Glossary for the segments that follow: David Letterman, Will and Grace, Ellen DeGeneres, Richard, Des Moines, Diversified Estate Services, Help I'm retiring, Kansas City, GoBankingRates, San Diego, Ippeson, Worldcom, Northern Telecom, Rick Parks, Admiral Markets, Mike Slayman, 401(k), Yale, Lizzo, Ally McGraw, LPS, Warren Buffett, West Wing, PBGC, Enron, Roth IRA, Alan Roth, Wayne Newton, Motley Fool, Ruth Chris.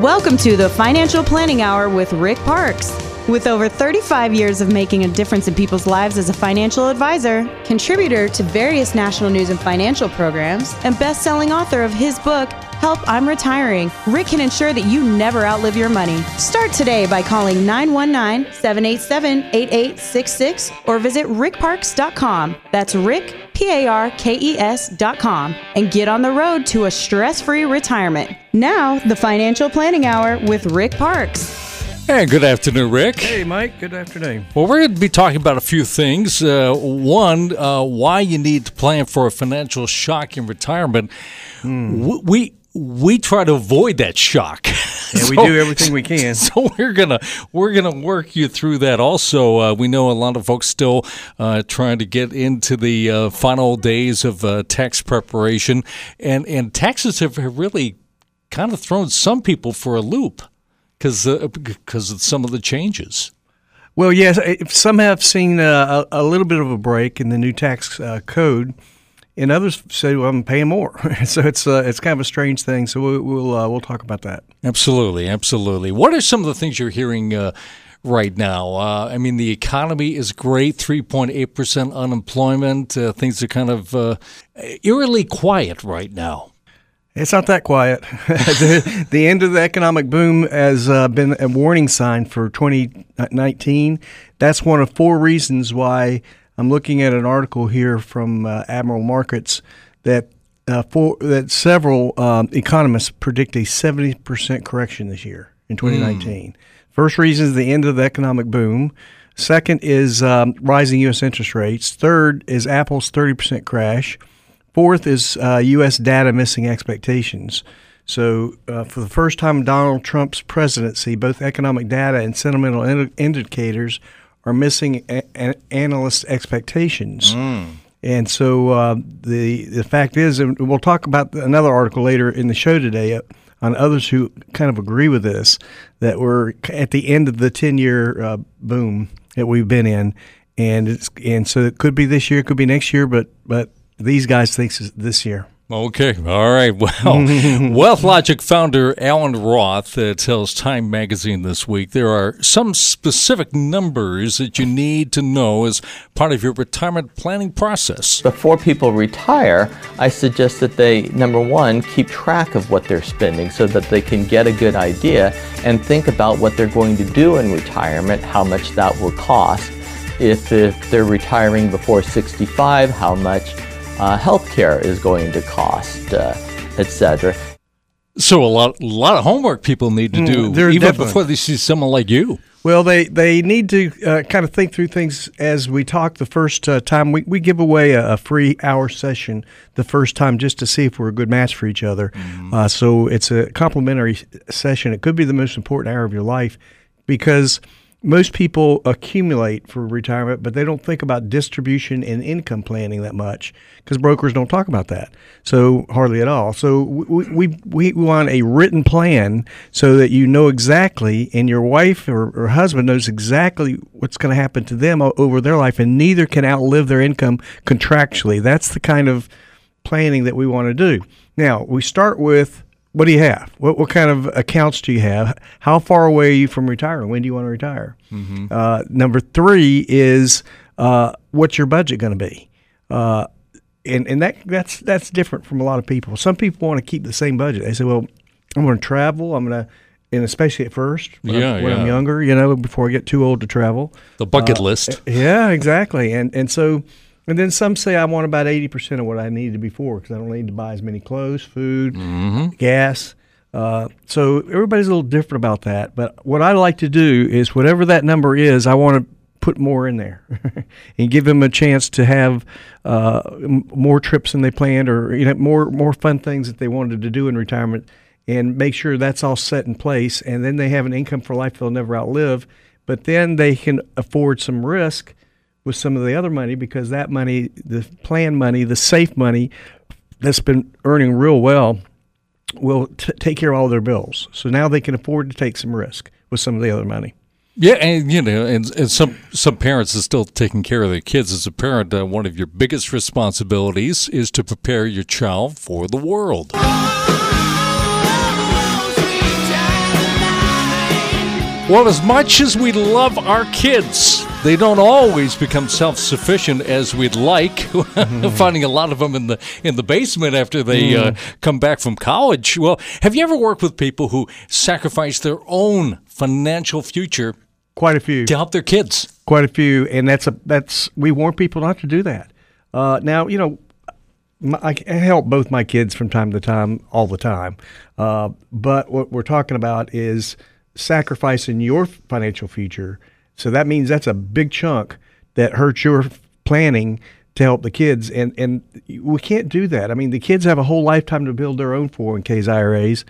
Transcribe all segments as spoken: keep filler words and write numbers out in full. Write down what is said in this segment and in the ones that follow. Welcome to the Financial Planning Hour with Rick Parks. With over thirty-five years of making a difference in people's lives as a financial advisor, contributor to various national news and financial programs, and best-selling author of his book, Help I'm Retiring, Rick can ensure that you never outlive your money. Start today by calling nine one nine, seven eight seven, eight eight six six or visit rick parks dot com. That's Rick, P A R K E S dot com, and get on the road to a stress-free retirement. Now, the Financial Planning Hour with Rick Parks. Hey, good afternoon, Rick. Hey, Mike. Good afternoon. Well, we're going to be talking about a few things. Uh, one, uh, why you need to plan for a financial shock in retirement. Mm. We we try to avoid that shock. Yeah, so, we do everything we can. So we're gonna we're gonna work you through that. Also, uh, we know a lot of folks still uh, trying to get into the uh, final days of uh, tax preparation, and and taxes have really kind of thrown some people for a loop. Because uh, because of some of the changes. Well, yes, some have seen uh, a, a little bit of a break in the new tax uh, code, and others say, "Well, I'm paying more." So it's uh, it's kind of a strange thing. So we'll we'll, uh, we'll talk about that. Absolutely, absolutely. What are some of the things you're hearing uh, right now? Uh, I mean, the economy is great, three point eight percent unemployment. Uh, things are kind of uh, eerily quiet right now. It's not that quiet. the, the end of the economic boom has uh, been a warning sign for twenty nineteen. That's one of four reasons why I'm looking at an article here from uh, Admiral Markets that uh, for, that several um, economists predict a seventy percent correction this year in twenty nineteen. Mm. First reason is the end of the economic boom. Second is um, rising U S interest rates. Third is Apple's thirty percent crash. Fourth is uh, U S data missing expectations. So uh, for the first time in Donald Trump's presidency, both economic data and sentimental in- indicators are missing a- a- analyst expectations. Mm. And so uh, the the fact is, and we'll talk about another article later in the show today uh, on others who kind of agree with this, that we're at the end of the ten-year uh, boom that we've been in. And it's and so it could be this year, it could be next year, but but. These guys think this year. Okay. All right. Well, WealthLogic founder Alan Roth uh, tells Time magazine this week there are some specific numbers that you need to know as part of your retirement planning process. Before people retire, I suggest that they, number one, keep track of what they're spending so that they can get a good idea and think about what they're going to do in retirement, how much that will cost. If, if they're retiring before sixty-five, how much Uh, healthcare is going to cost, uh, et cetera. So a lot, a lot of homework people need to do mm, even before they see someone like you. Well, they they need to uh, kind of think through things as we talk. The first uh, time we, we give away a, a free hour session the first time just to see if we're a good match for each other. Mm. Uh, so it's a complimentary session. It could be the most important hour of your life because most people accumulate for retirement, but they don't think about distribution and income planning that much because brokers don't talk about that, so hardly at all. So we, we we want a written plan so that you know exactly, and your wife or, or husband knows exactly what's going to happen to them over their life, and neither can outlive their income contractually. That's the kind of planning that we want to do. Now, we start with, what do you have? What what kind of accounts do you have? How far away are you from retiring? When do you want to retire? Mm-hmm. Uh, number three is uh, what's your budget going to be? Uh, and and that that's that's different from a lot of people. Some people want to keep the same budget. They say, well, I'm going to travel. I'm going to, and especially at first, when, yeah, I'm, when yeah. I'm younger, you know, before I get too old to travel. The bucket uh, list. Yeah, exactly. And and so. And then some say I want about eighty percent of what I needed before because I don't need to buy as many clothes, food, mm-hmm. gas. Uh, so everybody's a little different about that. But what I like to do is whatever that number is, I want to put more in there and give them a chance to have uh, m- more trips than they planned, or you know, more, more fun things that they wanted to do in retirement, and make sure that's all set in place. And then they have an income for life they'll never outlive. But then they can afford some risk with some of the other money, because that money, the plan money, the safe money that's been earning real well, will t- take care of all their bills. So now they can afford to take some risk with some of the other money. Yeah, and you know, and, and some some parents are still taking care of their kids. As a parent, uh, one of your biggest responsibilities is to prepare your child for the world. Well, as much as we love our kids, they don't always become self-sufficient as we'd like. Mm. Finding a lot of them in the in the basement after they mm. uh, come back from college. Well, have you ever worked with people who sacrifice their own financial future? Quite a few. To help their kids. Quite a few, and that's a that's we warn people not to do that. Uh, now, you know, my, I help both my kids from time to time, all the time. Uh, but what we're talking about is sacrificing your financial future. So that means that's a big chunk that hurts your planning to help the kids. And, and we can't do that. I mean, the kids have a whole lifetime to build their own four oh one k's, I R As.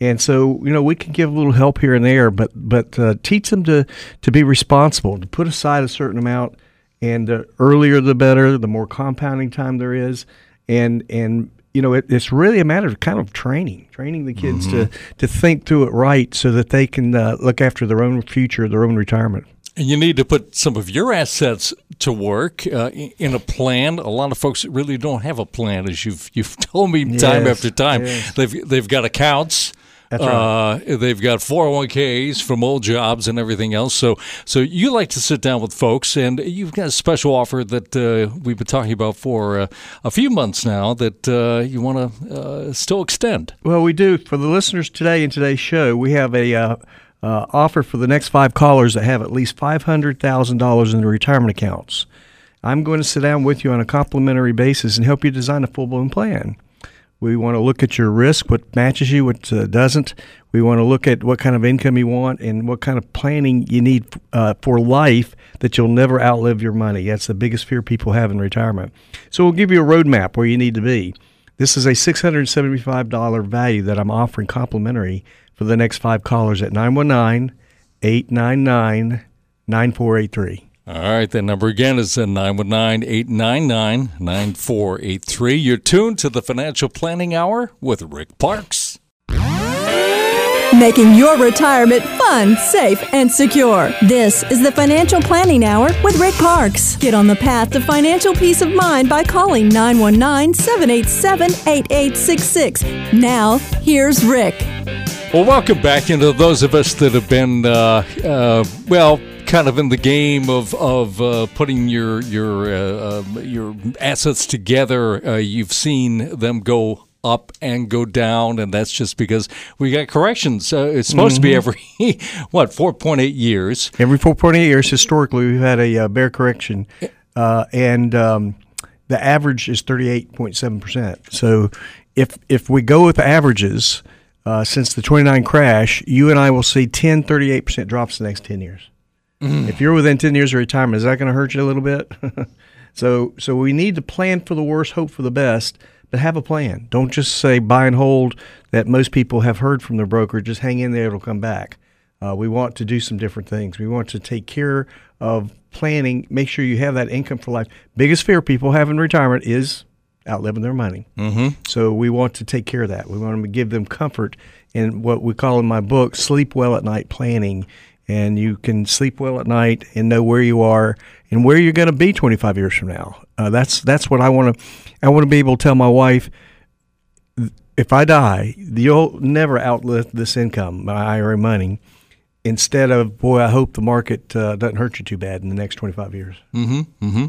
And so, you know, we can give a little help here and there, but but uh, teach them to, to be responsible, to put aside a certain amount. And the earlier the better, the more compounding time there is. And, and you know, it, it's really a matter of kind of training, training the kids mm-hmm. to, to think through it right so that they can uh, look after their own future, their own retirement. And you need to put some of your assets to work uh, in a plan. A lot of folks really don't have a plan, as you've you've told me time yes, after time. Yes. They've they've got accounts. That's right. Uh, they've got four oh one k's from old jobs and everything else. So so you like to sit down with folks, and you've got a special offer that uh, we've been talking about for uh, a few months now that uh, you want to uh, still extend. Well, we do. For the listeners today in today's show, we have a uh, uh, offer for the next five callers that have at least five hundred thousand dollars in their retirement accounts. I'm going to sit down with you on a complimentary basis and help you design a full-blown plan. We want to look at your risk, what matches you, what uh, doesn't. We want to look at what kind of income you want and what kind of planning you need uh, for life that you'll never outlive your money. That's the biggest fear people have in retirement. So we'll give you a roadmap where you need to be. This is a six hundred seventy-five dollars value that I'm offering complimentary for the next five callers at nine one nine, eight nine nine, nine four eight three. All right, that number again is nine one nine, eight nine nine, nine four eight three. You're tuned to the Financial Planning Hour with Rick Parks. Making your retirement fun, safe, and secure. This is the Financial Planning Hour with Rick Parks. Get on the path to financial peace of mind by calling nine one nine, seven eight seven, eight eight six six. Now, here's Rick. Well, welcome back. You know, those of us that have been, uh, uh, well... kind of in the game of of uh, putting your your uh, uh, your assets together. Uh, you've seen them go up and go down, and that's just because we got corrections. Uh, it's supposed mm-hmm. to be every what four point eight years. Every four point eight years, historically, we've had a uh, bear correction, uh, and um, the average is thirty-eight point seven percent. So, if if we go with averages uh, since the twenty-nine crash, you and I will see ten, thirty-eight percent drops in the next ten years. If you're within ten years of retirement, is that going to hurt you a little bit? so so we need to plan for the worst, hope for the best, but have a plan. Don't just say buy and hold that most people have heard from their broker. Just hang in there. It'll come back. Uh, we want to do some different things. We want to take care of planning, make sure you have that income for life. Biggest fear people have in retirement is outliving their money. Mm-hmm. So we want to take care of that. We want to give them comfort in what we call in my book, sleep well at night planning. And you can sleep well at night and know where you are and where you're going to be twenty-five years from now. Uh, that's that's what I want to. I want to be able to tell my wife, if I die, you'll never outlive this income, my I R A money. Instead of, boy, I hope the market uh, doesn't hurt you too bad in the next twenty-five years. Mm-hmm, mm-hmm.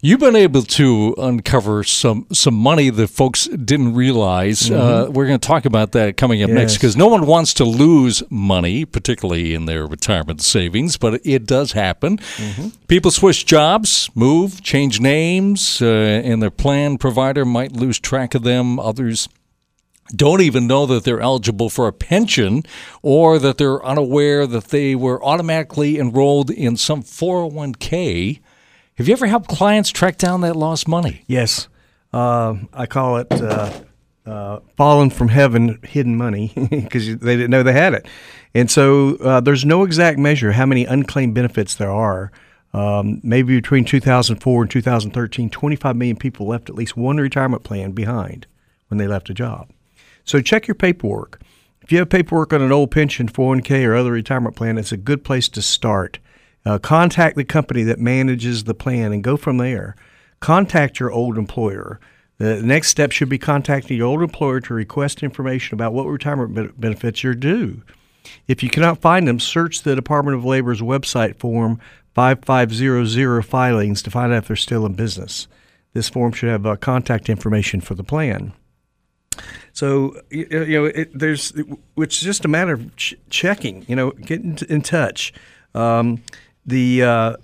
You've been able to uncover some, some money that folks didn't realize. Mm-hmm. Uh, we're going to talk about that coming up yes. next, because no one wants to lose money, particularly in their retirement savings, but it does happen. Mm-hmm. People switch jobs, move, change names, uh, and their plan provider might lose track of them. Others don't even know that they're eligible for a pension, or that they're unaware that they were automatically enrolled in some four oh one k. Have you ever helped clients track down that lost money? Yes. Uh, I call it uh, uh, fallen from heaven, hidden money, because they didn't know they had it. And so uh, there's no exact measure how many unclaimed benefits there are. Um, maybe between two thousand four and two thousand thirteen, twenty-five million people left at least one retirement plan behind when they left a job. So check your paperwork. If you have paperwork on an old pension, four oh one k, or other retirement plan, it's a good place to start. Uh, contact the company that manages the plan and go from there. Contact your old employer. The next step should be contacting your old employer to request information about what retirement be- benefits you're due. If you cannot find them, search the Department of Labor's website form five five zero zero filings to find out if they're still in business. This form should have uh, contact information for the plan. So, you, you know, it, there's it's just a matter of ch- checking, you know, getting in touch. Um, the uh,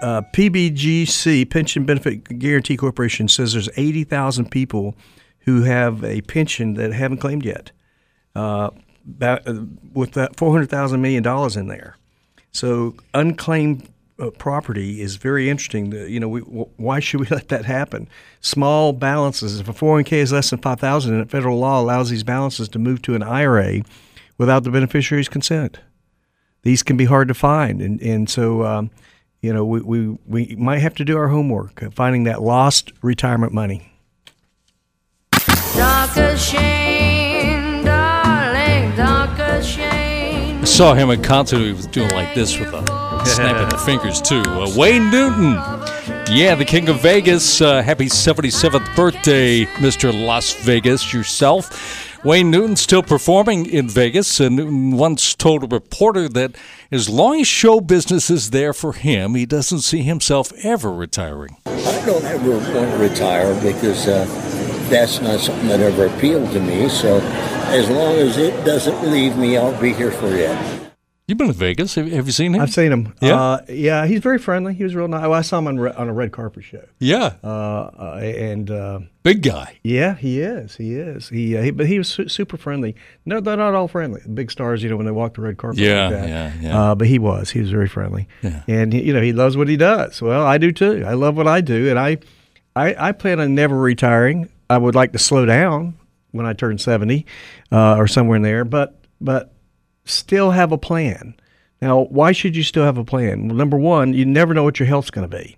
uh, P B G C, Pension Benefit Guarantee Corporation, says there's eighty thousand people who have a pension that haven't claimed yet, uh, about, uh, with that four hundred thousand million dollars in there. So unclaimed uh, property is very interesting. To, you know, we, w- why should we let that happen? Small balances. If a four oh one k is less than five thousand dollars, and federal law allows these balances to move to an I R A without the beneficiary's consent. These can be hard to find, and and so um, you know we, we we might have to do our homework uh, finding that lost retirement money. Doctor Shane, darling, Doctor Shane. I saw him in concert. He was doing like this with a snap of the fingers, too. Uh, Wayne Newton. Yeah, the King of Vegas. Uh, happy seventy-seventh birthday, Mister Las Vegas, yourself. Wayne Newton still performing in Vegas, and Newton once told a reporter that as long as show business is there for him, he doesn't see himself ever retiring. I don't ever want to retire because... Uh that's not something that ever appealed to me, so as long as it doesn't leave me, I'll be here for you. You've been to Vegas. Have, have you seen him? I've seen him. Yeah, uh, yeah. He's very friendly. He was real nice. Well, I saw him on, re- on a red carpet show. Yeah. Uh, uh, and uh, big guy. Yeah, he is. He is. He, uh, he but he was su- super friendly. No, they're not all friendly. Big stars, you know, when they walk the red carpet. Yeah, like that. yeah, yeah. Uh, but he was. He was very friendly. Yeah. And he, you know, he loves what he does. Well, I do too. I love what I do, and I, I, I plan on never retiring. I would like to slow down when I turn seventy uh, or somewhere in there, but but still have a plan. Now, why should you still have a plan? Well, number one, you never know what your health's going to be.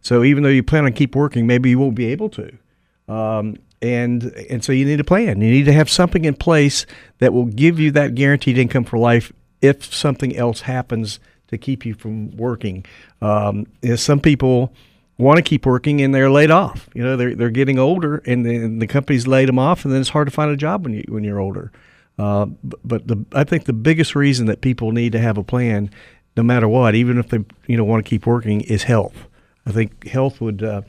So even though you plan on keep working, maybe you won't be able to. Um, and and so you need a plan. You need to have something in place that will give you that guaranteed income for life if something else happens to keep you from working. Um, some people... want to keep working and they're laid off. You know, they're they're getting older and the, and the company's laid them off, and then it's hard to find a job when you when you're older. Uh, but the I think the biggest reason that people need to have a plan, no matter what, even if they you know want to keep working, is health. I think health would uh,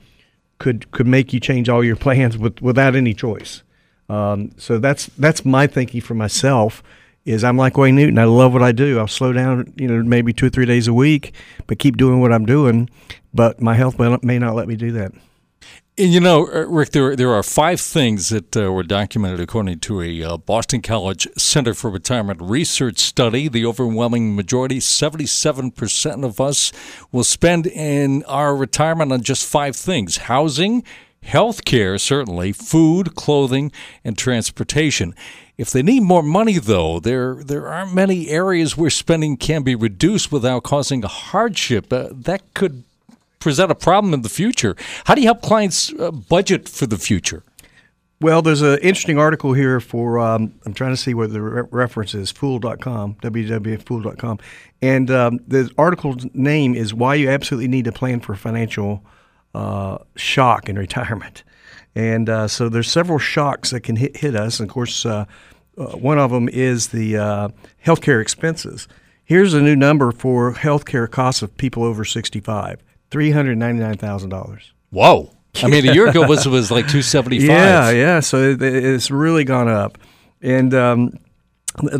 could could make you change all your plans with, without any choice. Um, so that's that's my thinking for myself. Is I'm like Wayne Newton. I love what I do. I'll slow down, you know, maybe two or three days a week, but keep doing what I'm doing. But my health may not let me do that. And you know, Rick, there there are five things that uh, were documented according to a uh, Boston College Center for Retirement Research study. The overwhelming majority, seventy-seven percent of us, will spend in our retirement on just five things: housing, healthcare, certainly, food, clothing, and transportation. If they need more money, though, there there aren't many areas where spending can be reduced without causing a hardship. Uh, that could present a problem in the future. How do you help clients uh, budget for the future? Well, there's an interesting article here for, um, I'm trying to see what the re- reference is, fool dot com, w w w dot fool dot com. And um, the article's name is Why You Absolutely Need a Plan for Financial Uh, shock in retirement. And uh, so there's several shocks that can hit, hit us. And, of course, uh, uh, one of them is the uh, health care expenses. Here's a new number for health care costs of people over sixty-five, three hundred ninety-nine thousand dollars. Whoa. I mean, a year ago, it was, was like two hundred seventy-five thousand dollars. Yeah, yeah. So it, it's really gone up. And um,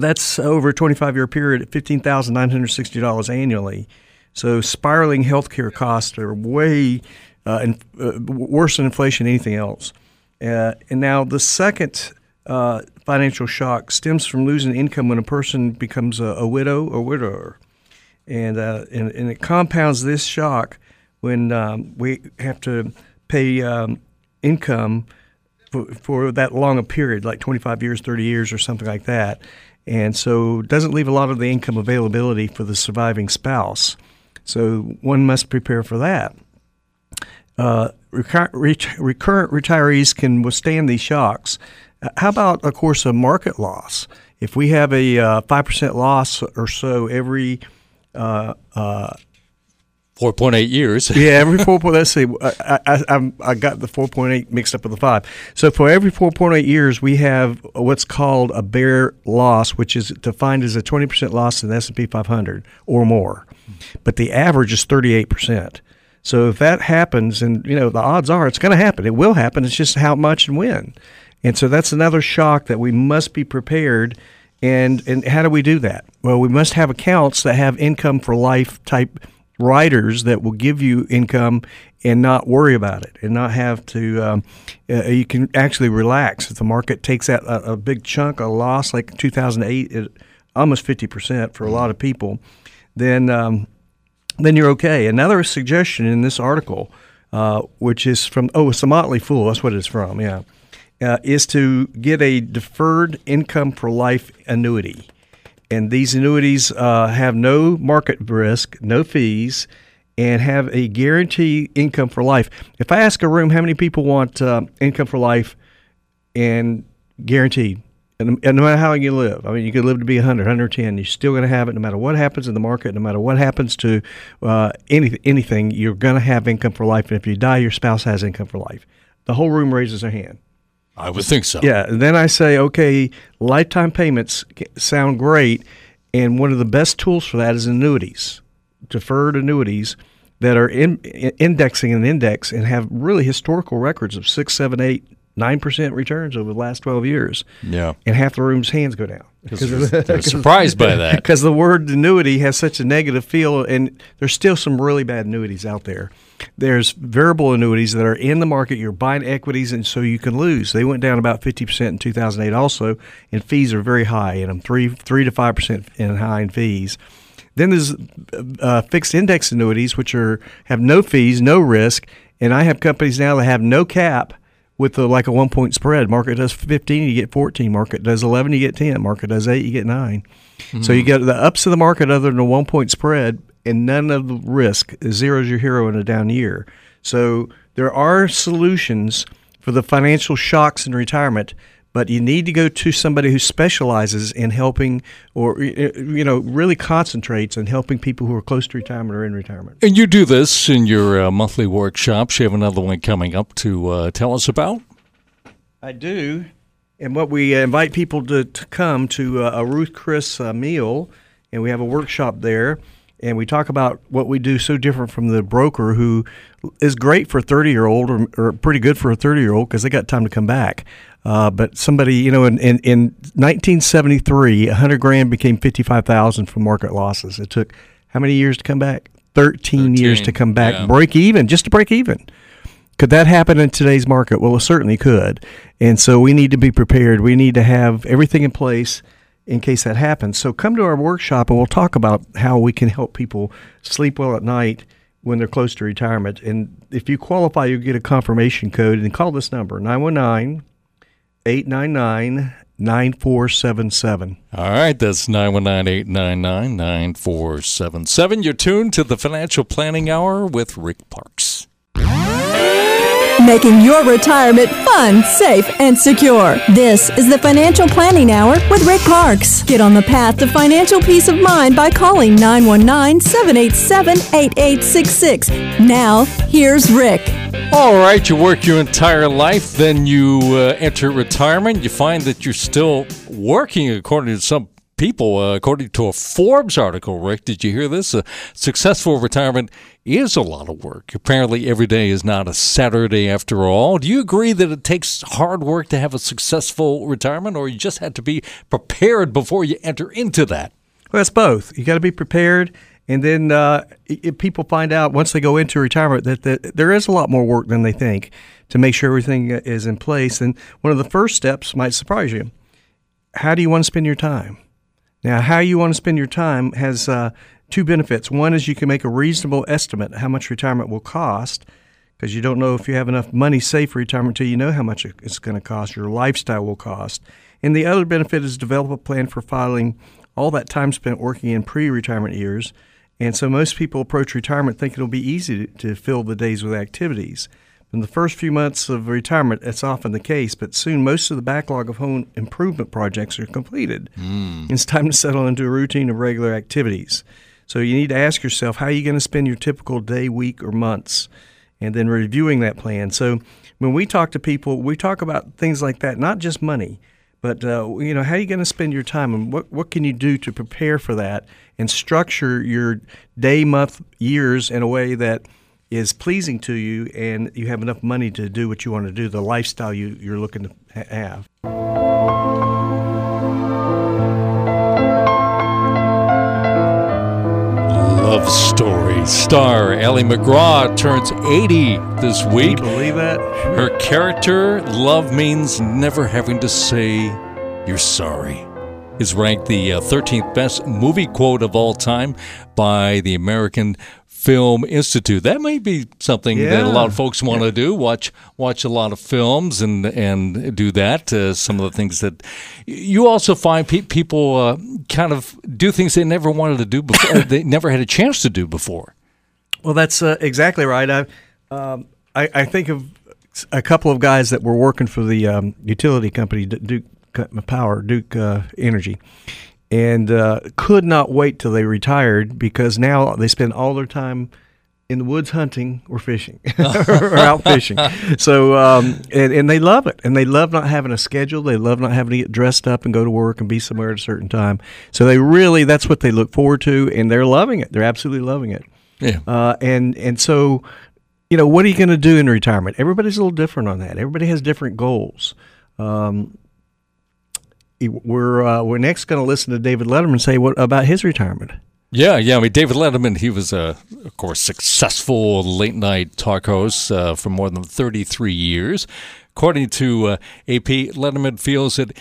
that's over a twenty-five-year period at fifteen thousand nine hundred sixty dollars annually. So spiraling health care costs are way – Uh, and uh, worse than inflation, anything else. Uh, and now the second uh, financial shock stems from losing income when a person becomes a, a widow or widower. And, uh, and and it compounds this shock when um, we have to pay um, income for, for that long a period, like twenty-five years, thirty years, or something like that. And so it doesn't leave a lot of the income availability for the surviving spouse. So one must prepare for that. Uh, recur- ret- recurrent retirees can withstand these shocks. Uh, how about, of course, a market loss? If we have a uh, five percent loss or so every uh, uh, four point eight years. Yeah, every four point. Let's see. I, I, I, I got the four point eight mixed up with the five. So for every four point eight years, we have what's called a bear loss, which is defined as a twenty percent loss in the S and P five hundred or more. But the average is thirty-eight percent. So if that happens, and you know the odds are it's going to happen. It will happen. It's just how much and when. And so that's another shock that we must be prepared. And and how do we do that? Well, we must have accounts that have income for life type riders that will give you income and not worry about it and not have to um, – uh, you can actually relax. If the market takes out a, a big chunk, a loss like two thousand eight, almost fifty percent for a lot of people, then um, then you're okay. Another suggestion in this article, uh, which is from – oh, it's the Motley Fool. That's what it's from, yeah, uh, is to get a deferred income for life annuity. And these annuities uh, have no market risk, no fees, and have a guaranteed income for life. If I ask a room how many people want uh, income for life and guaranteed, and, and no matter how you live, I mean, you could live to be one hundred, one hundred ten, you're still going to have it no matter what happens in the market, no matter what happens to uh, any, anything, you're going to have income for life. And if you die, your spouse has income for life. The whole room raises their hand. I would think so. Yeah, and then I say, okay, lifetime payments sound great, and one of the best tools for that is annuities, deferred annuities that are in, in indexing an index and have really historical records of six, seven, eight, nine percent returns over the last twelve years. Yeah. And half the room's hands go down. Because they're, they're surprised by that. Because the word annuity has such a negative feel, and there's still some really bad annuities out there. There's variable annuities that are in the market. You're buying equities, and so you can lose. They went down about fifty percent in two thousand eight also, and fees are very high in them, three to five percent in high in fees. Then there's uh, fixed index annuities, which are have no fees, no risk, and I have companies now that have no cap. With the, like a one-point spread, market does fifteen, you get fourteen. Market does eleven, you get ten. Market does eight, you get nine. Mm-hmm. So you get the ups of the market other than a one-point spread, and none of the risk. Zero is your hero in a down year. So there are solutions for the financial shocks in retirement, but you need to go to somebody who specializes in helping, or you know, really concentrates on helping people who are close to retirement or in retirement. And you do this in your uh, monthly workshops. You have another one coming up to uh, tell us about. I do, and what we invite people to, to come to uh, a Ruth Chris uh, meal, and we have a workshop there. And we talk about what we do so different from the broker, who is great for a thirty-year-old or, or pretty good for a thirty-year-old because they got time to come back. Uh, but somebody, you know, in, in, in nineteen seventy-three, one hundred grand became fifty-five thousand from market losses. It took how many years to come back? thirteen, thirteen years to come back, yeah. Break even, just to break even. Could that happen in today's market? Well, it certainly could. And so we need to be prepared. We need to have everything in place in case that happens. So come to our workshop and we'll talk about how we can help people sleep well at night when they're close to retirement. And if you qualify, you get a confirmation code and call this number, nine one nine, eight nine nine, nine four seven seven. All right, that's nine one nine, eight nine nine, nine four seven seven. You're tuned to the Financial Planning Hour with Rick Parks. Making your retirement fun, safe, and secure. This is the Financial Planning Hour with Rick Parks. Get on the path to financial peace of mind by calling nine one nine, seven eight seven, eight eight six six. Now, here's Rick. All right, you work your entire life, then you uh, enter retirement. You find that you're still working, according to some people, uh, according to a Forbes article, Rick, did you hear this? A successful retirement is a lot of work. Apparently, every day is not a Saturday after all. Do you agree that it takes hard work to have a successful retirement, or you just have to be prepared before you enter into that? Well, it's both. You got to be prepared, and then uh, if people find out once they go into retirement that, that there is a lot more work than they think to make sure everything is in place. And one of the first steps might surprise you. How do you want to spend your time? Now, how you want to spend your time has uh, two benefits. One is you can make a reasonable estimate how much retirement will cost, because you don't know if you have enough money saved for retirement until you know how much it's going to cost, your lifestyle will cost. And the other benefit is develop a plan for filing all that time spent working in pre-retirement years. And so most people approach retirement thinking it'll be easy to, to fill the days with activities. In the first few months of retirement, that's often the case, but soon most of the backlog of home improvement projects are completed. Mm. It's time to settle into a routine of regular activities. So you need to ask yourself, how are you going to spend your typical day, week, or months, and then reviewing that plan. So when we talk to people, we talk about things like that, not just money, but uh, you know, how are you going to spend your time, and what, what can you do to prepare for that and structure your day, month, years in a way that is pleasing to you and you have enough money to do what you want to do, the lifestyle you, you're looking to ha- have. Love Story star Ally McGraw turns eighty this week. Can you believe that? Her character, Love Means Never Having to Say You're Sorry, is ranked the thirteenth best movie quote of all time by the American Film Institute. That may be something yeah. that a lot of folks want to do, watch watch a lot of films and, and do that. Uh, some of the things that you also find pe- people uh, kind of do things they never wanted to do before, they never had a chance to do before. Well, that's uh, exactly right. I, um, I I think of a couple of guys that were working for the um, utility company, Duke Power, Duke uh, Energy. And uh, could not wait till they retired, because now they spend all their time in the woods hunting or fishing or out fishing. So um, and, and they love it. And they love not having a schedule. They love not having to get dressed up and go to work and be somewhere at a certain time. So they really, that's what they look forward to, and they're loving it. They're absolutely loving it. Yeah. Uh, and, and so, you know, what are you going to do in retirement? Everybody's a little different on that. Everybody has different goals. Um We're uh, we're next going to listen to David Letterman say what about his retirement. Yeah, yeah. I mean, David Letterman, he was a, of course, successful late night talk host uh, for more than thirty-three years. According to uh, A P, Letterman feels that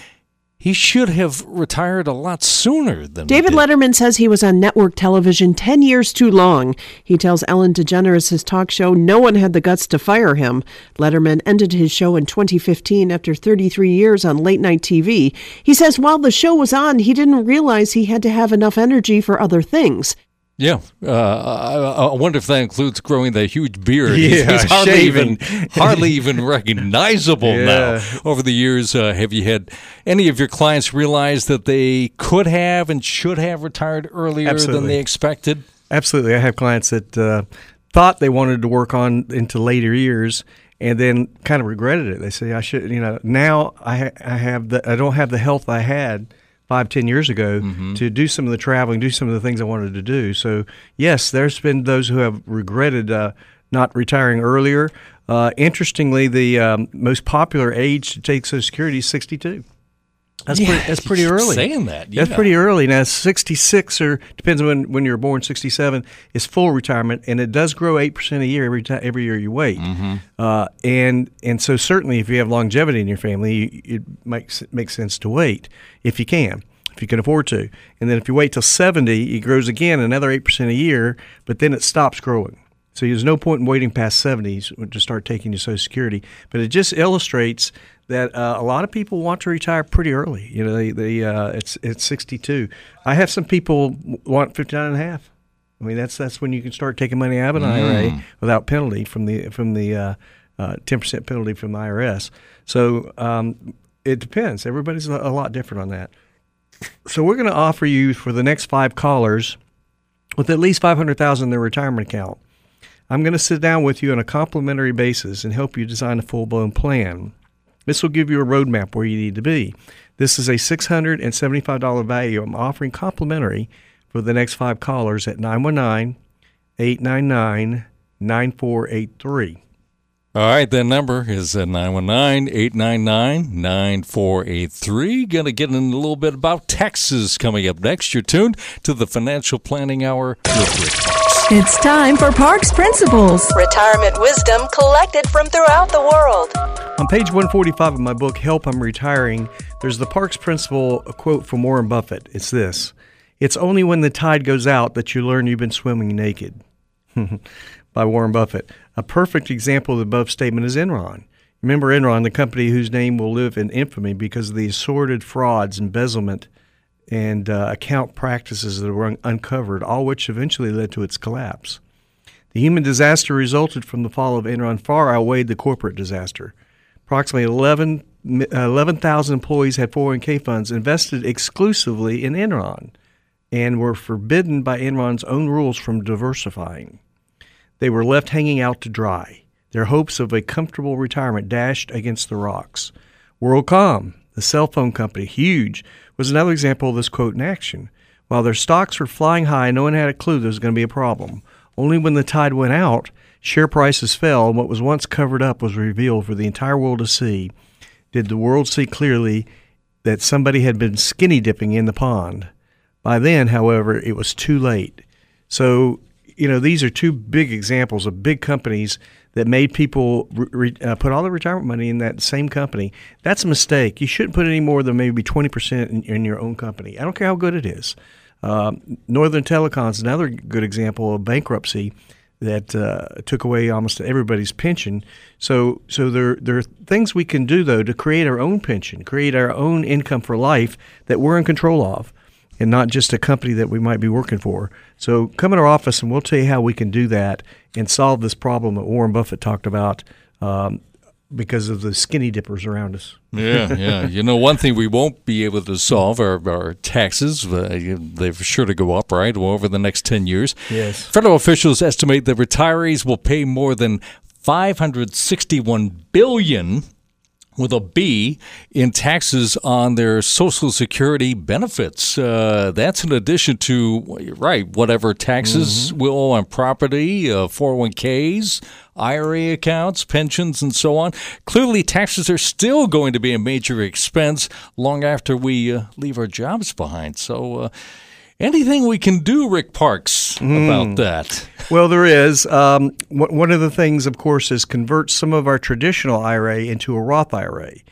he should have retired a lot sooner than David Letterman says he was on network television ten years too long. He tells Ellen DeGeneres, his talk show, no one had the guts to fire him. Letterman ended his show in twenty fifteen after thirty-three years on late-night T V. He says while the show was on, he didn't realize he had to have enough energy for other things. Yeah, uh, I, I wonder if that includes growing that huge beard. Yeah, he's hardly even, hardly even recognizable yeah. now. Over the years, uh, have you had any of your clients realize that they could have and should have retired earlier Absolutely. than they expected? Absolutely. I have clients that uh, thought they wanted to work on into later years and then kind of regretted it. They say, I should, you know, now I, ha- I have the, I don't have the health I had five, ten years ago mm-hmm. to do some of the traveling, do some of the things I wanted to do. So, yes, there's been those who have regretted uh, not retiring earlier. Uh, interestingly, the um, most popular age to take Social Security is sixty-two. That's yeah, pretty, that's pretty early. Saying that, yeah. That's pretty early. Now, sixty-six, or depends on when, when you're born, sixty-seven is full retirement, and it does grow eight percent a year every time, every year you wait. Mm-hmm. Uh, and and so certainly if you have longevity in your family, it makes it makes sense to wait if you can, if you can afford to. And then if you wait till seventy, it grows again another eight percent a year, but then it stops growing. So there's no point in waiting past seventies to start taking your Social Security. But it just illustrates that uh, a lot of people want to retire pretty early. You know, they, they uh, it's it's sixty-two. I have some people want fifty-nine and a half. I mean, that's that's when you can start taking money out of an mm. I R A without penalty from the from the uh, uh, ten percent penalty from the I R S. So um, it depends. Everybody's a lot different on that. So we're going to offer you for the next five callers with at least five hundred thousand dollars in their retirement account. I'm going to sit down with you on a complimentary basis and help you design a full-blown plan. This will give you a roadmap where you need to be. This is a six hundred seventy-five dollars value I'm offering complimentary for the next five callers at nine one nine, eight nine nine, nine four eight three. All right, that number is nine one nine, eight nine nine, nine four eight three. Going to get in a little bit about taxes coming up next. You're tuned to the Financial Planning Hour with Rick Parks. It's time for Parks Principles, retirement wisdom collected from throughout the world. On page one forty-five of my book, Help I'm Retiring, there's the Parks Principle quote from Warren Buffett. It's this: "It's only when the tide goes out that you learn you've been swimming naked." By Warren Buffett. A perfect example of the above statement is Enron. Remember Enron, the company whose name will live in infamy because of the assorted frauds, embezzlement, and uh, account practices that were un- uncovered, all which eventually led to its collapse. The human disaster resulted from the fall of Enron far outweighed the corporate disaster. Approximately eleven thousand employees had four oh one k funds invested exclusively in Enron. and were forbidden by Enron's own rules from diversifying. They were left hanging out to dry, their hopes of a comfortable retirement dashed against the rocks. Worldcom, the cell phone company, huge, was another example of this quote in action. While their stocks were flying high, no one had a clue there was going to be a problem. Only when the tide went out, share prices fell, and what was once covered up was revealed for the entire world to see. Did the world see clearly that somebody had been skinny dipping in the pond? By then, however, it was too late. So, you know, these are two big examples of big companies that made people re- uh, put all their retirement money in that same company. That's a mistake. You shouldn't put any more than maybe twenty percent in, in your own company. I don't care how good it is. Uh, Northern Telecom is another good example of bankruptcy that uh, took away almost everybody's pension. So so there, there are things we can do, though, to create our own pension, create our own income for life that we're in control of and not just a company that we might be working for. So come in our office, and we'll tell you how we can do that and solve this problem that Warren Buffett talked about um, because of the skinny dippers around us. Yeah, yeah. You know, one thing we won't be able to solve are, are taxes. Uh, they're sure to go up, right, well, over the next ten years. Yes. Federal officials estimate that retirees will pay more than five hundred sixty-one billion dollars with a B in taxes on their Social Security benefits. Uh, that's in addition to, right, whatever taxes mm-hmm. we'll owe on property, uh, four oh one k's, I R A accounts, pensions, and so on. Clearly, taxes are still going to be a major expense long after we uh, leave our jobs behind. So uh, anything we can do, Rick Parks, mm. about that? Well, there is. Um, w- one of the things, of course, is convert some of our traditional I R A into a Roth I R A.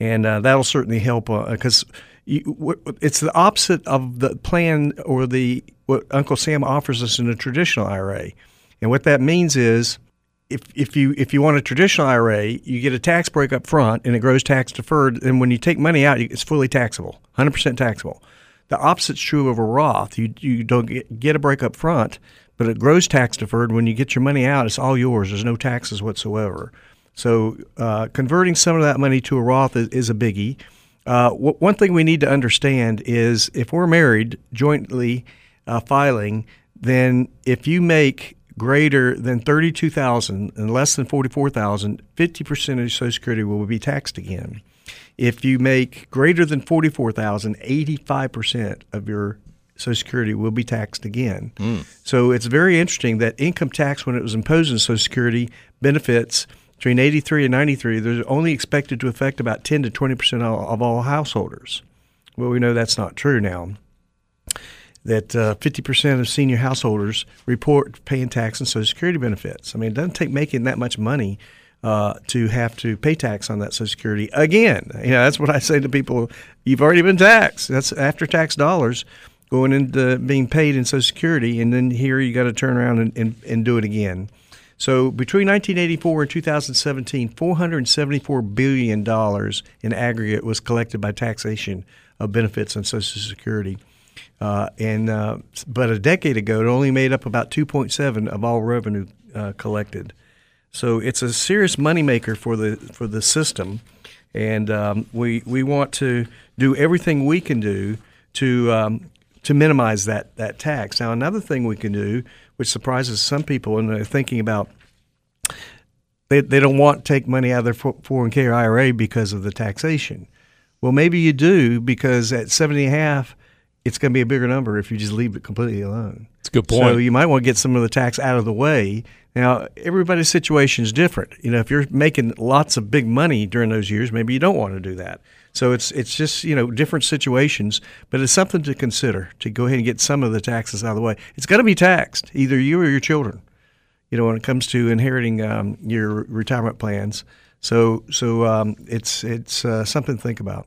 And uh, that'll certainly help because uh, w- it's the opposite of the plan or the what Uncle Sam offers us in a traditional I R A. And what that means is If if you if you want a traditional I R A, you get a tax break up front, and it grows tax deferred. And when you take money out, it's fully taxable, one hundred percent taxable. The opposite's true of a Roth. You you don't get, get a break up front, but it grows tax deferred. When you get your money out, it's all yours. There's no taxes whatsoever. So uh, converting some of that money to a Roth is, is a biggie. Uh, w- one thing we need to understand is if we're married jointly uh, filing, then if you make greater than thirty-two thousand dollars and less than forty-four thousand dollars, fifty percent of Social Security will be taxed again. If you make greater than forty-four thousand dollars, eighty-five percent of your Social Security will be taxed again. Mm. So it's very interesting that income tax, when it was imposed in Social Security benefits between eighty-three and ninety-three, they're only expected to affect about ten to twenty percent of all householders. Well, we know that's not true now. That uh, fifty percent of senior householders report paying tax and Social Security benefits. I mean, it doesn't take making that much money uh, to have to pay tax on that Social Security again. You know, that's what I say to people. You've already been taxed. That's after-tax dollars going into being paid in Social Security, and then here you got to turn around and, and, and do it again. So between nineteen eighty-four and two thousand seventeen, four hundred seventy-four billion dollars in aggregate was collected by taxation of benefits and Social Security. Uh, and uh, but a decade ago, it only made up about two point seven of all revenue uh, collected. So it's a serious moneymaker for the for the system, and um, we we want to do everything we can do to um, to minimize that that tax. Now, another thing we can do, which surprises some people, and they're thinking about they they don't want to take money out of their four oh one k or I R A because of the taxation. Well, maybe you do, because at seventy and a half. It's going to be a bigger number if you just leave it completely alone. It's a good point. So you might want to get some of the tax out of the way. Now, everybody's situation is different. You know, if you're making lots of big money during those years, maybe you don't want to do that. So it's it's just, you know, different situations, but it's something to consider to go ahead and get some of the taxes out of the way. It's going to be taxed, either you or your children, you know, when it comes to inheriting um, your retirement plans. So so um, it's it's uh, something to think about.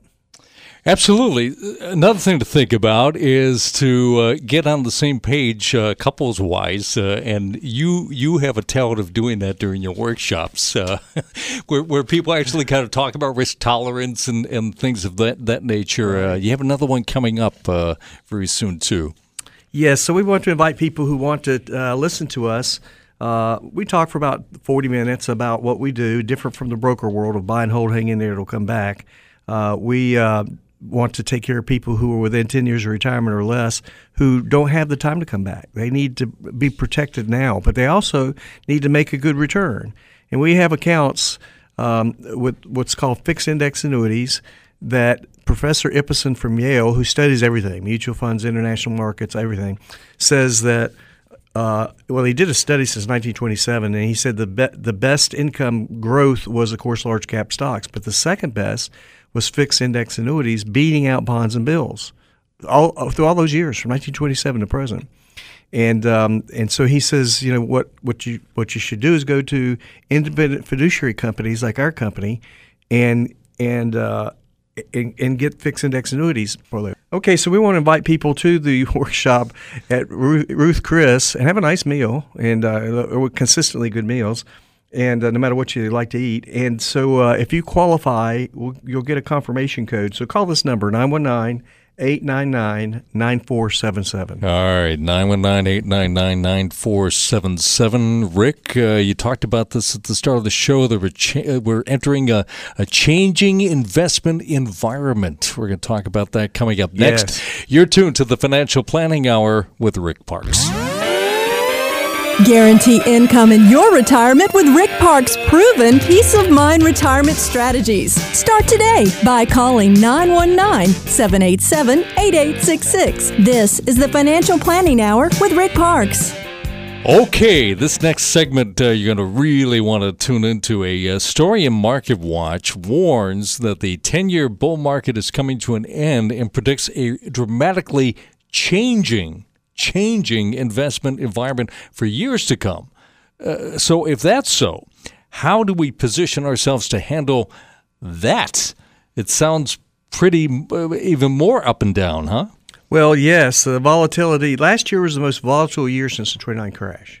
Absolutely. Another thing to think about is to uh, get on the same page uh, couples-wise, uh, and you you have a talent of doing that during your workshops, uh, where, where people actually kind of talk about risk tolerance and, and things of that, that nature. Uh, you have another one coming up uh, very soon, too. Yes, yeah, so we want to invite people who want to uh, listen to us. Uh, we talk for about forty minutes about what we do, different from the broker world of buy and hold, hang in there, it'll come back. Uh, we uh, want to take care of people who are within ten years of retirement or less who don't have the time to come back. They need to be protected now, but they also need to make a good return. And we have accounts um, with what's called fixed index annuities that Professor Ippeson from Yale, who studies everything, mutual funds, international markets, everything, says that, uh, well, he did a study since nineteen twenty-seven, and he said the be- the best income growth was, of course, large cap stocks, but the second best was fixed index annuities beating out bonds and bills all through all those years from nineteen twenty-seven to present. And um, and so he says, you know, what, what you what you should do is go to independent fiduciary companies like our company and and uh, And, and get fixed index annuities for them. Okay, so we want to invite people to the workshop at Ru- Ruth Chris and have a nice meal, and uh, consistently good meals, and uh, no matter what you like to eat. And so uh, if you qualify, we'll, you'll get a confirmation code. So call this number, nine one nine, eight nine nine, nine four seven seven. All right, nine one nine, eight nine nine, nine four seven seven. Rick, uh, you talked about this at the start of the show. That we're, cha- we're entering a, a changing investment environment. We're going to talk about that coming up next. Yes. You're tuned to the Financial Planning Hour with Rick Parks. Guarantee income in your retirement with Rick Parks' proven peace of mind retirement strategies. Start today by calling nine one nine, seven eight seven, eight eight six six. This is the Financial Planning Hour with Rick Parks. Okay, this next segment uh, you're going to really want to tune into. A uh, story in MarketWatch warns that the ten-year bull market is coming to an end and predicts a dramatically changing changing investment environment for years to come. Uh, so if that's so, how do we position ourselves to handle that? It sounds pretty uh, even more up and down, huh? Well, yes, the volatility. Last year was the most volatile year since the twenty-nine crash.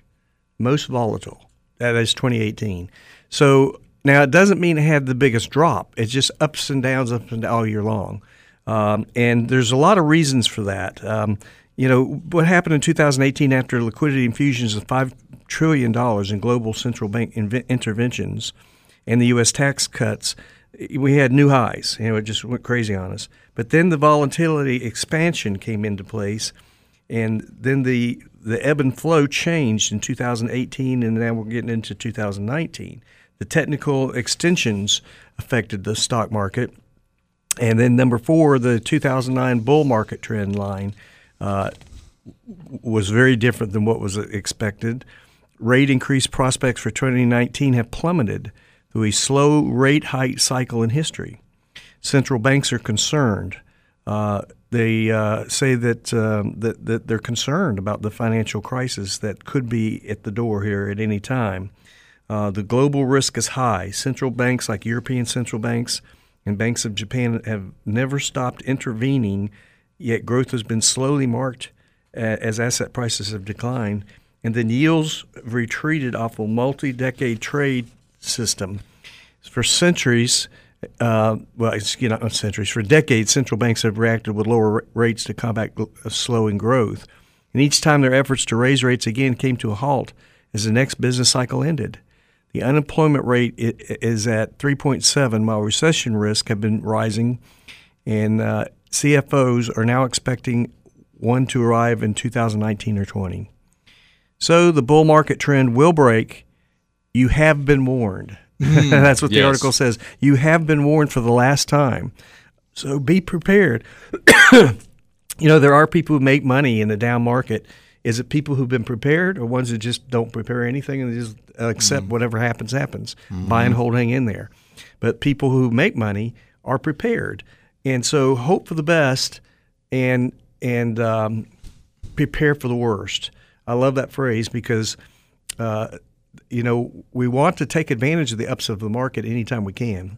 Most volatile. That is twenty eighteen. So now it doesn't mean it had the biggest drop. It's just ups and downs, ups and downs all year long. Um, and there's a lot of reasons for that. Um, You know, what happened in two thousand eighteen after liquidity infusions of five trillion dollars in global central bank inv- interventions and the U S tax cuts, we had new highs. You know, it just went crazy on us. But then the volatility expansion came into place, and then the, the ebb and flow changed in two thousand eighteen, and now we're getting into two thousand nineteen. The technical extensions affected the stock market. And then number four, the two thousand nine bull market trend line Uh, was very different than what was expected. Rate increase prospects for twenty nineteen have plummeted through a slow rate hike cycle in history. Central banks are concerned. Uh, they uh, say that, um, that that they're concerned about the financial crisis that could be at the door here at any time. Uh, the global risk is high. Central banks like European central banks and banks of Japan have never stopped intervening, yet growth has been slowly marked as asset prices have declined. And then yields retreated off a multi-decade trade system. For centuries, uh, well, excuse me, not centuries, for decades, central banks have reacted with lower rates to combat slowing growth. And each time their efforts to raise rates again came to a halt as the next business cycle ended. The unemployment rate is at three point seven, while recession risks have been rising, and uh, C F Os are now expecting one to arrive in two thousand nineteen or twenty. So the bull market trend will break. You have been warned. Mm, That's what yes. the article says. You have been warned for the last time. So be prepared. You know, there are people who make money in the down market. Is it people who've been prepared or ones that just don't prepare anything and just accept mm. whatever happens, happens? Mm. Buy and hold, hang in there. But people who make money are prepared. And so hope for the best and and um, prepare for the worst. I love that phrase because, uh, you know, we want to take advantage of the ups of the market anytime we can.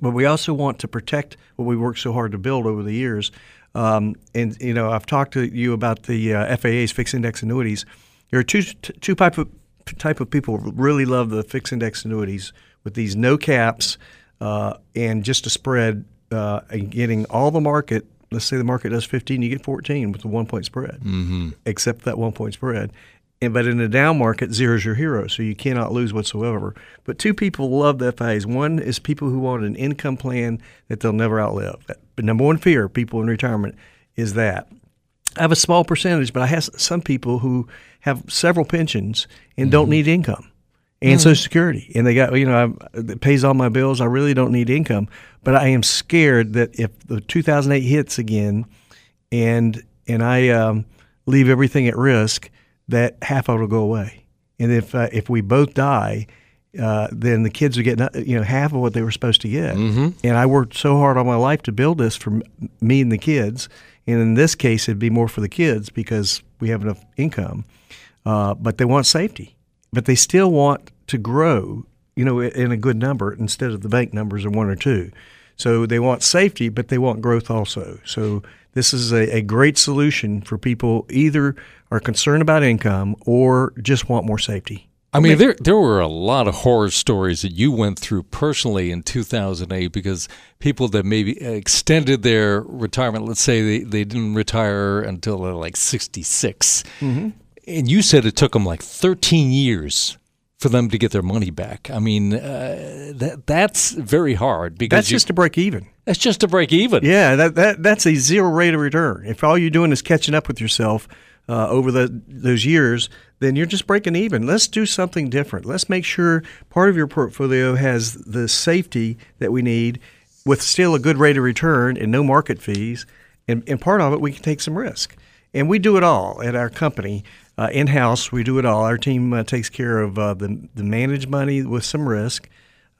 But we also want to protect what we worked so hard to build over the years. Um, and, you know, I've talked to you about the uh, F A A's fixed index annuities. There are two, two type of, type of people who really love the fixed index annuities with these no caps uh, and just a spread. Uh, and getting all the market, let's say the market does fifteen, you get fourteen with the one-point spread, mm-hmm. except that one-point spread. And, but in a down market, zero is your hero, so you cannot lose whatsoever. But two people love the F As. One is people who want an income plan that they'll never outlive. That, but number one fear, people in retirement, is that. I have a small percentage, but I have some people who have several pensions and mm-hmm. don't need income and mm-hmm. Social Security. And they got, you know, I, it pays all my bills. I really don't need income. But I am scared that if the two thousand eight hits again and, and I um, leave everything at risk, that half of it will go away. And if uh, if we both die, uh, then the kids are getting, you know, half of what they were supposed to get. Mm-hmm. And I worked so hard all my life to build this for me and the kids. And in this case, it'd be more for the kids because we have enough income. Uh, but they want safety. But they still want to grow, you know, in a good number instead of the bank numbers of one or two. So they want safety, but they want growth also. So this is a, a great solution for people either are concerned about income or just want more safety. I mean, there there were a lot of horror stories that you went through personally in two thousand eight because people that maybe extended their retirement, let's say they, they didn't retire until they're like sixty-six. Mm-hmm. And you said it took them like thirteen years for them to get their money back. I mean, uh, that that's very hard. Because that's you, just to break even. That's just to break even. Yeah, that, that that's a zero rate of return. If all you're doing is catching up with yourself uh, over the, those years, then you're just breaking even. Let's do something different. Let's make sure part of your portfolio has the safety that we need with still a good rate of return and no market fees. And, and part of it, we can take some risk. And we do it all at our company. Uh, in-house, we do it all. Our team uh, takes care of uh, the, the managed money with some risk,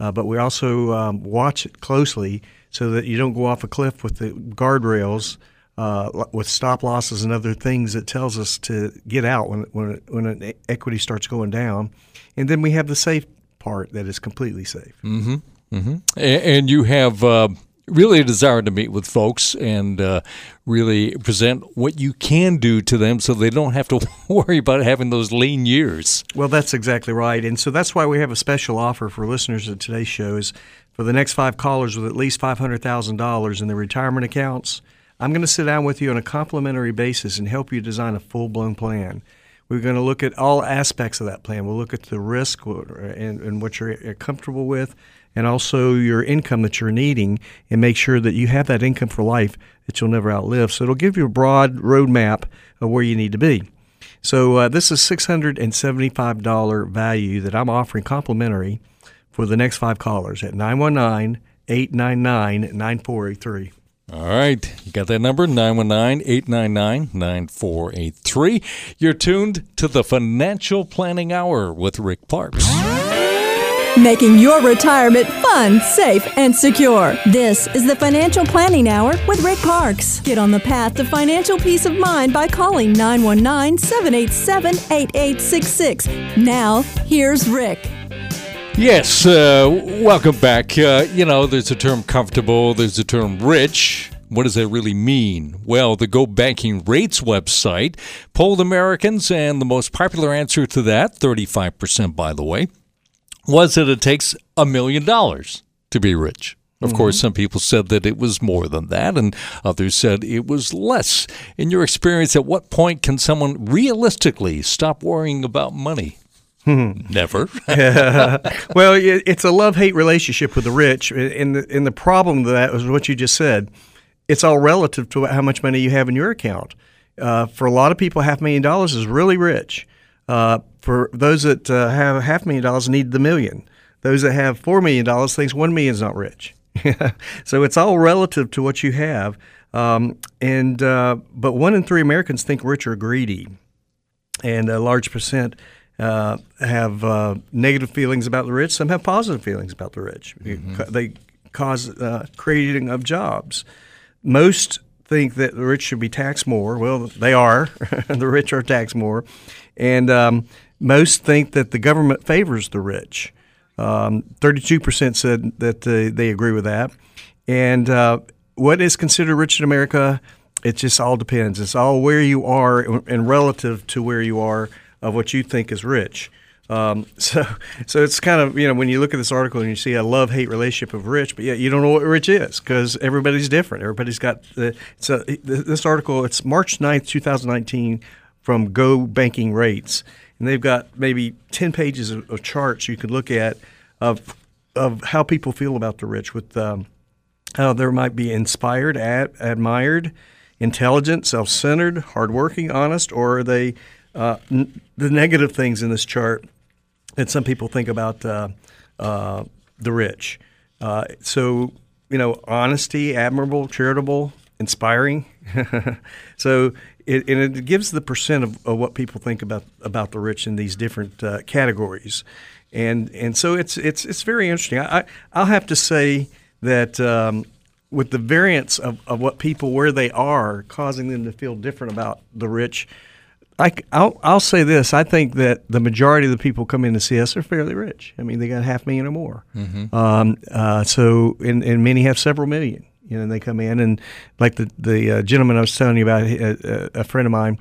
uh, but we also um, watch it closely so that you don't go off a cliff with the guardrails, uh, with stop losses and other things that tells us to get out when when when an equity starts going down. And then we have the safe part that is completely safe. Mm-hmm. Mm-hmm. And you have uh, really a desire to meet with folks and uh, really present what you can do to them so they don't have to worry about having those lean years. Well, that's exactly right. And so that's why we have a special offer for listeners of today's show is for the next five callers with at least five hundred thousand dollars in their retirement accounts, I'm going to sit down with you on a complimentary basis and help you design a full-blown plan. We're going to look at all aspects of that plan. We'll look at the risk and, and what you're comfortable with, and also your income that you're needing, and make sure that you have that income for life that you'll never outlive. So it'll give you a broad roadmap of where you need to be. So uh, this is six hundred seventy-five dollars value that I'm offering complimentary for the next five callers at nine one nine, eight nine nine, nine four eight three. All right. You got that number, nine one nine, eight nine nine, nine four eight three. You're tuned to the Financial Planning Hour with Rick Parks. Making your retirement fun, safe, and secure. This is the Financial Planning Hour with Rick Parks. Get on the path to financial peace of mind by calling nine one nine, seven eight seven, eight eight six six. Now, here's Rick. Yes, uh, welcome back. Uh, you know, there's a term comfortable, there's a term rich. What does that really mean? Well, the GoBankingRates website polled Americans, and the most popular answer to that, thirty-five percent by the way, was that it takes a million dollars to be rich. Of mm-hmm. course, some people said that it was more than that, and others said it was less. In your experience, at what point can someone realistically stop worrying about money? Never. uh, well, it, it's a love-hate relationship with the rich, and the, and the problem with that was what you just said. It's all relative to how much money you have in your account. Uh, for a lot of people, half a million dollars is really rich. Uh, for those that uh, have half a million dollars need the million. Those that have four million dollars thinks one million is not rich. So it's all relative to what you have. Um, and uh, but one in three Americans think rich or greedy, and a large percent. Uh, have uh, negative feelings about the rich. Some have positive feelings about the rich. Mm-hmm. They cause uh, creating of jobs. Most think that the rich should be taxed more. Well, they are. The rich are taxed more. And um, most think that the government favors the rich. Um, thirty-two percent said that uh, they agree with that. And uh, what is considered rich in America, it just all depends. It's all where you are and relative to where you are of what you think is rich. Um, so so it's kind of, you know, when you look at this article and you see a love-hate relationship of rich, but yeah, you don't know what rich is because everybody's different. Everybody's got the – so this article, it's March ninth, two thousand nineteen, from GoBankingRates, and they've got maybe ten pages of, of charts you could look at of of how people feel about the rich, with um, how they might be inspired, ad, admired, intelligent, self-centered, hardworking, honest, or are they uh, n- the negative things in this chart that some people think about uh, uh, the rich. Uh, so, you know, honesty, admirable, charitable, inspiring. So, it, and it gives the percent of, of what people think about, about the rich in these different uh, categories. And and so it's it's it's very interesting. I, I I'll have to say that um, with the variance of, of what people where they are causing them to feel different about the rich, I I'll, I'll say this. I think that the majority of the people come in to see us are fairly rich. I mean, they got half a million or more. Mm-hmm. Um, uh, so and and many have several million. You know, and they come in and like the the uh, gentleman I was telling you about, a, a friend of mine,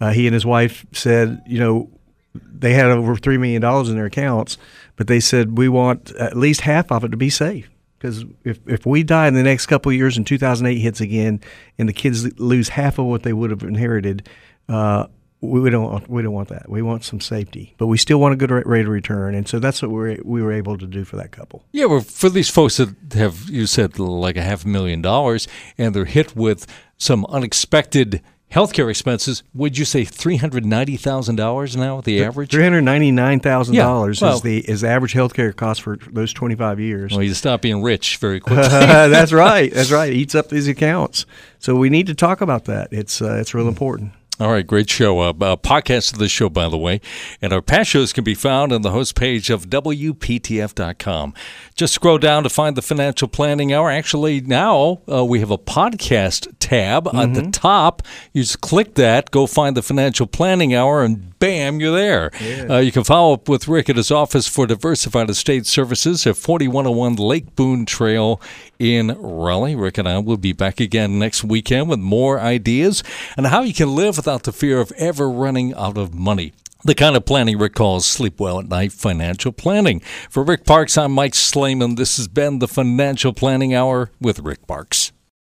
uh, he and his wife said, you know, they had over three million dollars in their accounts, but they said, we want at least half of it to be safe. Because if, if we die in the next couple of years and two thousand eight hits again and the kids lose half of what they would have inherited, uh, we don't we don't want that. We want some safety. But we still want a good rate of return. And so that's what we we were able to do for that couple. Yeah, well, for these folks that have, you said, like a half a million dollars, and they're hit with some unexpected healthcare expenses, would you say three hundred ninety thousand dollars now, the average? three hundred ninety-nine thousand dollars yeah, well, is the is the average healthcare cost for those twenty-five years. Well, you stop being rich very quickly. uh, that's right. That's right. It eats up these accounts. So we need to talk about that. It's uh, it's real important. All right, great show. Uh, uh, podcast of this show, by the way. And our past shows can be found on the host page of W P T F dot com. Just scroll down to find the Financial Planning Hour. Actually, now uh, we have a podcast tab mm-hmm. at the top. You just click that, go find the Financial Planning Hour, and bam, you're there. Yeah. Uh, you can follow up with Rick at his office for Diversified Estate Services at forty-one oh one Lake Boone Trail in Raleigh. Rick and I will be back again next weekend with more ideas on how you can live without the fear of ever running out of money. The kind of planning Rick calls sleep well at night financial planning. For Rick Parks, I'm Mike Slayman. This has been the Financial Planning Hour with Rick Parks.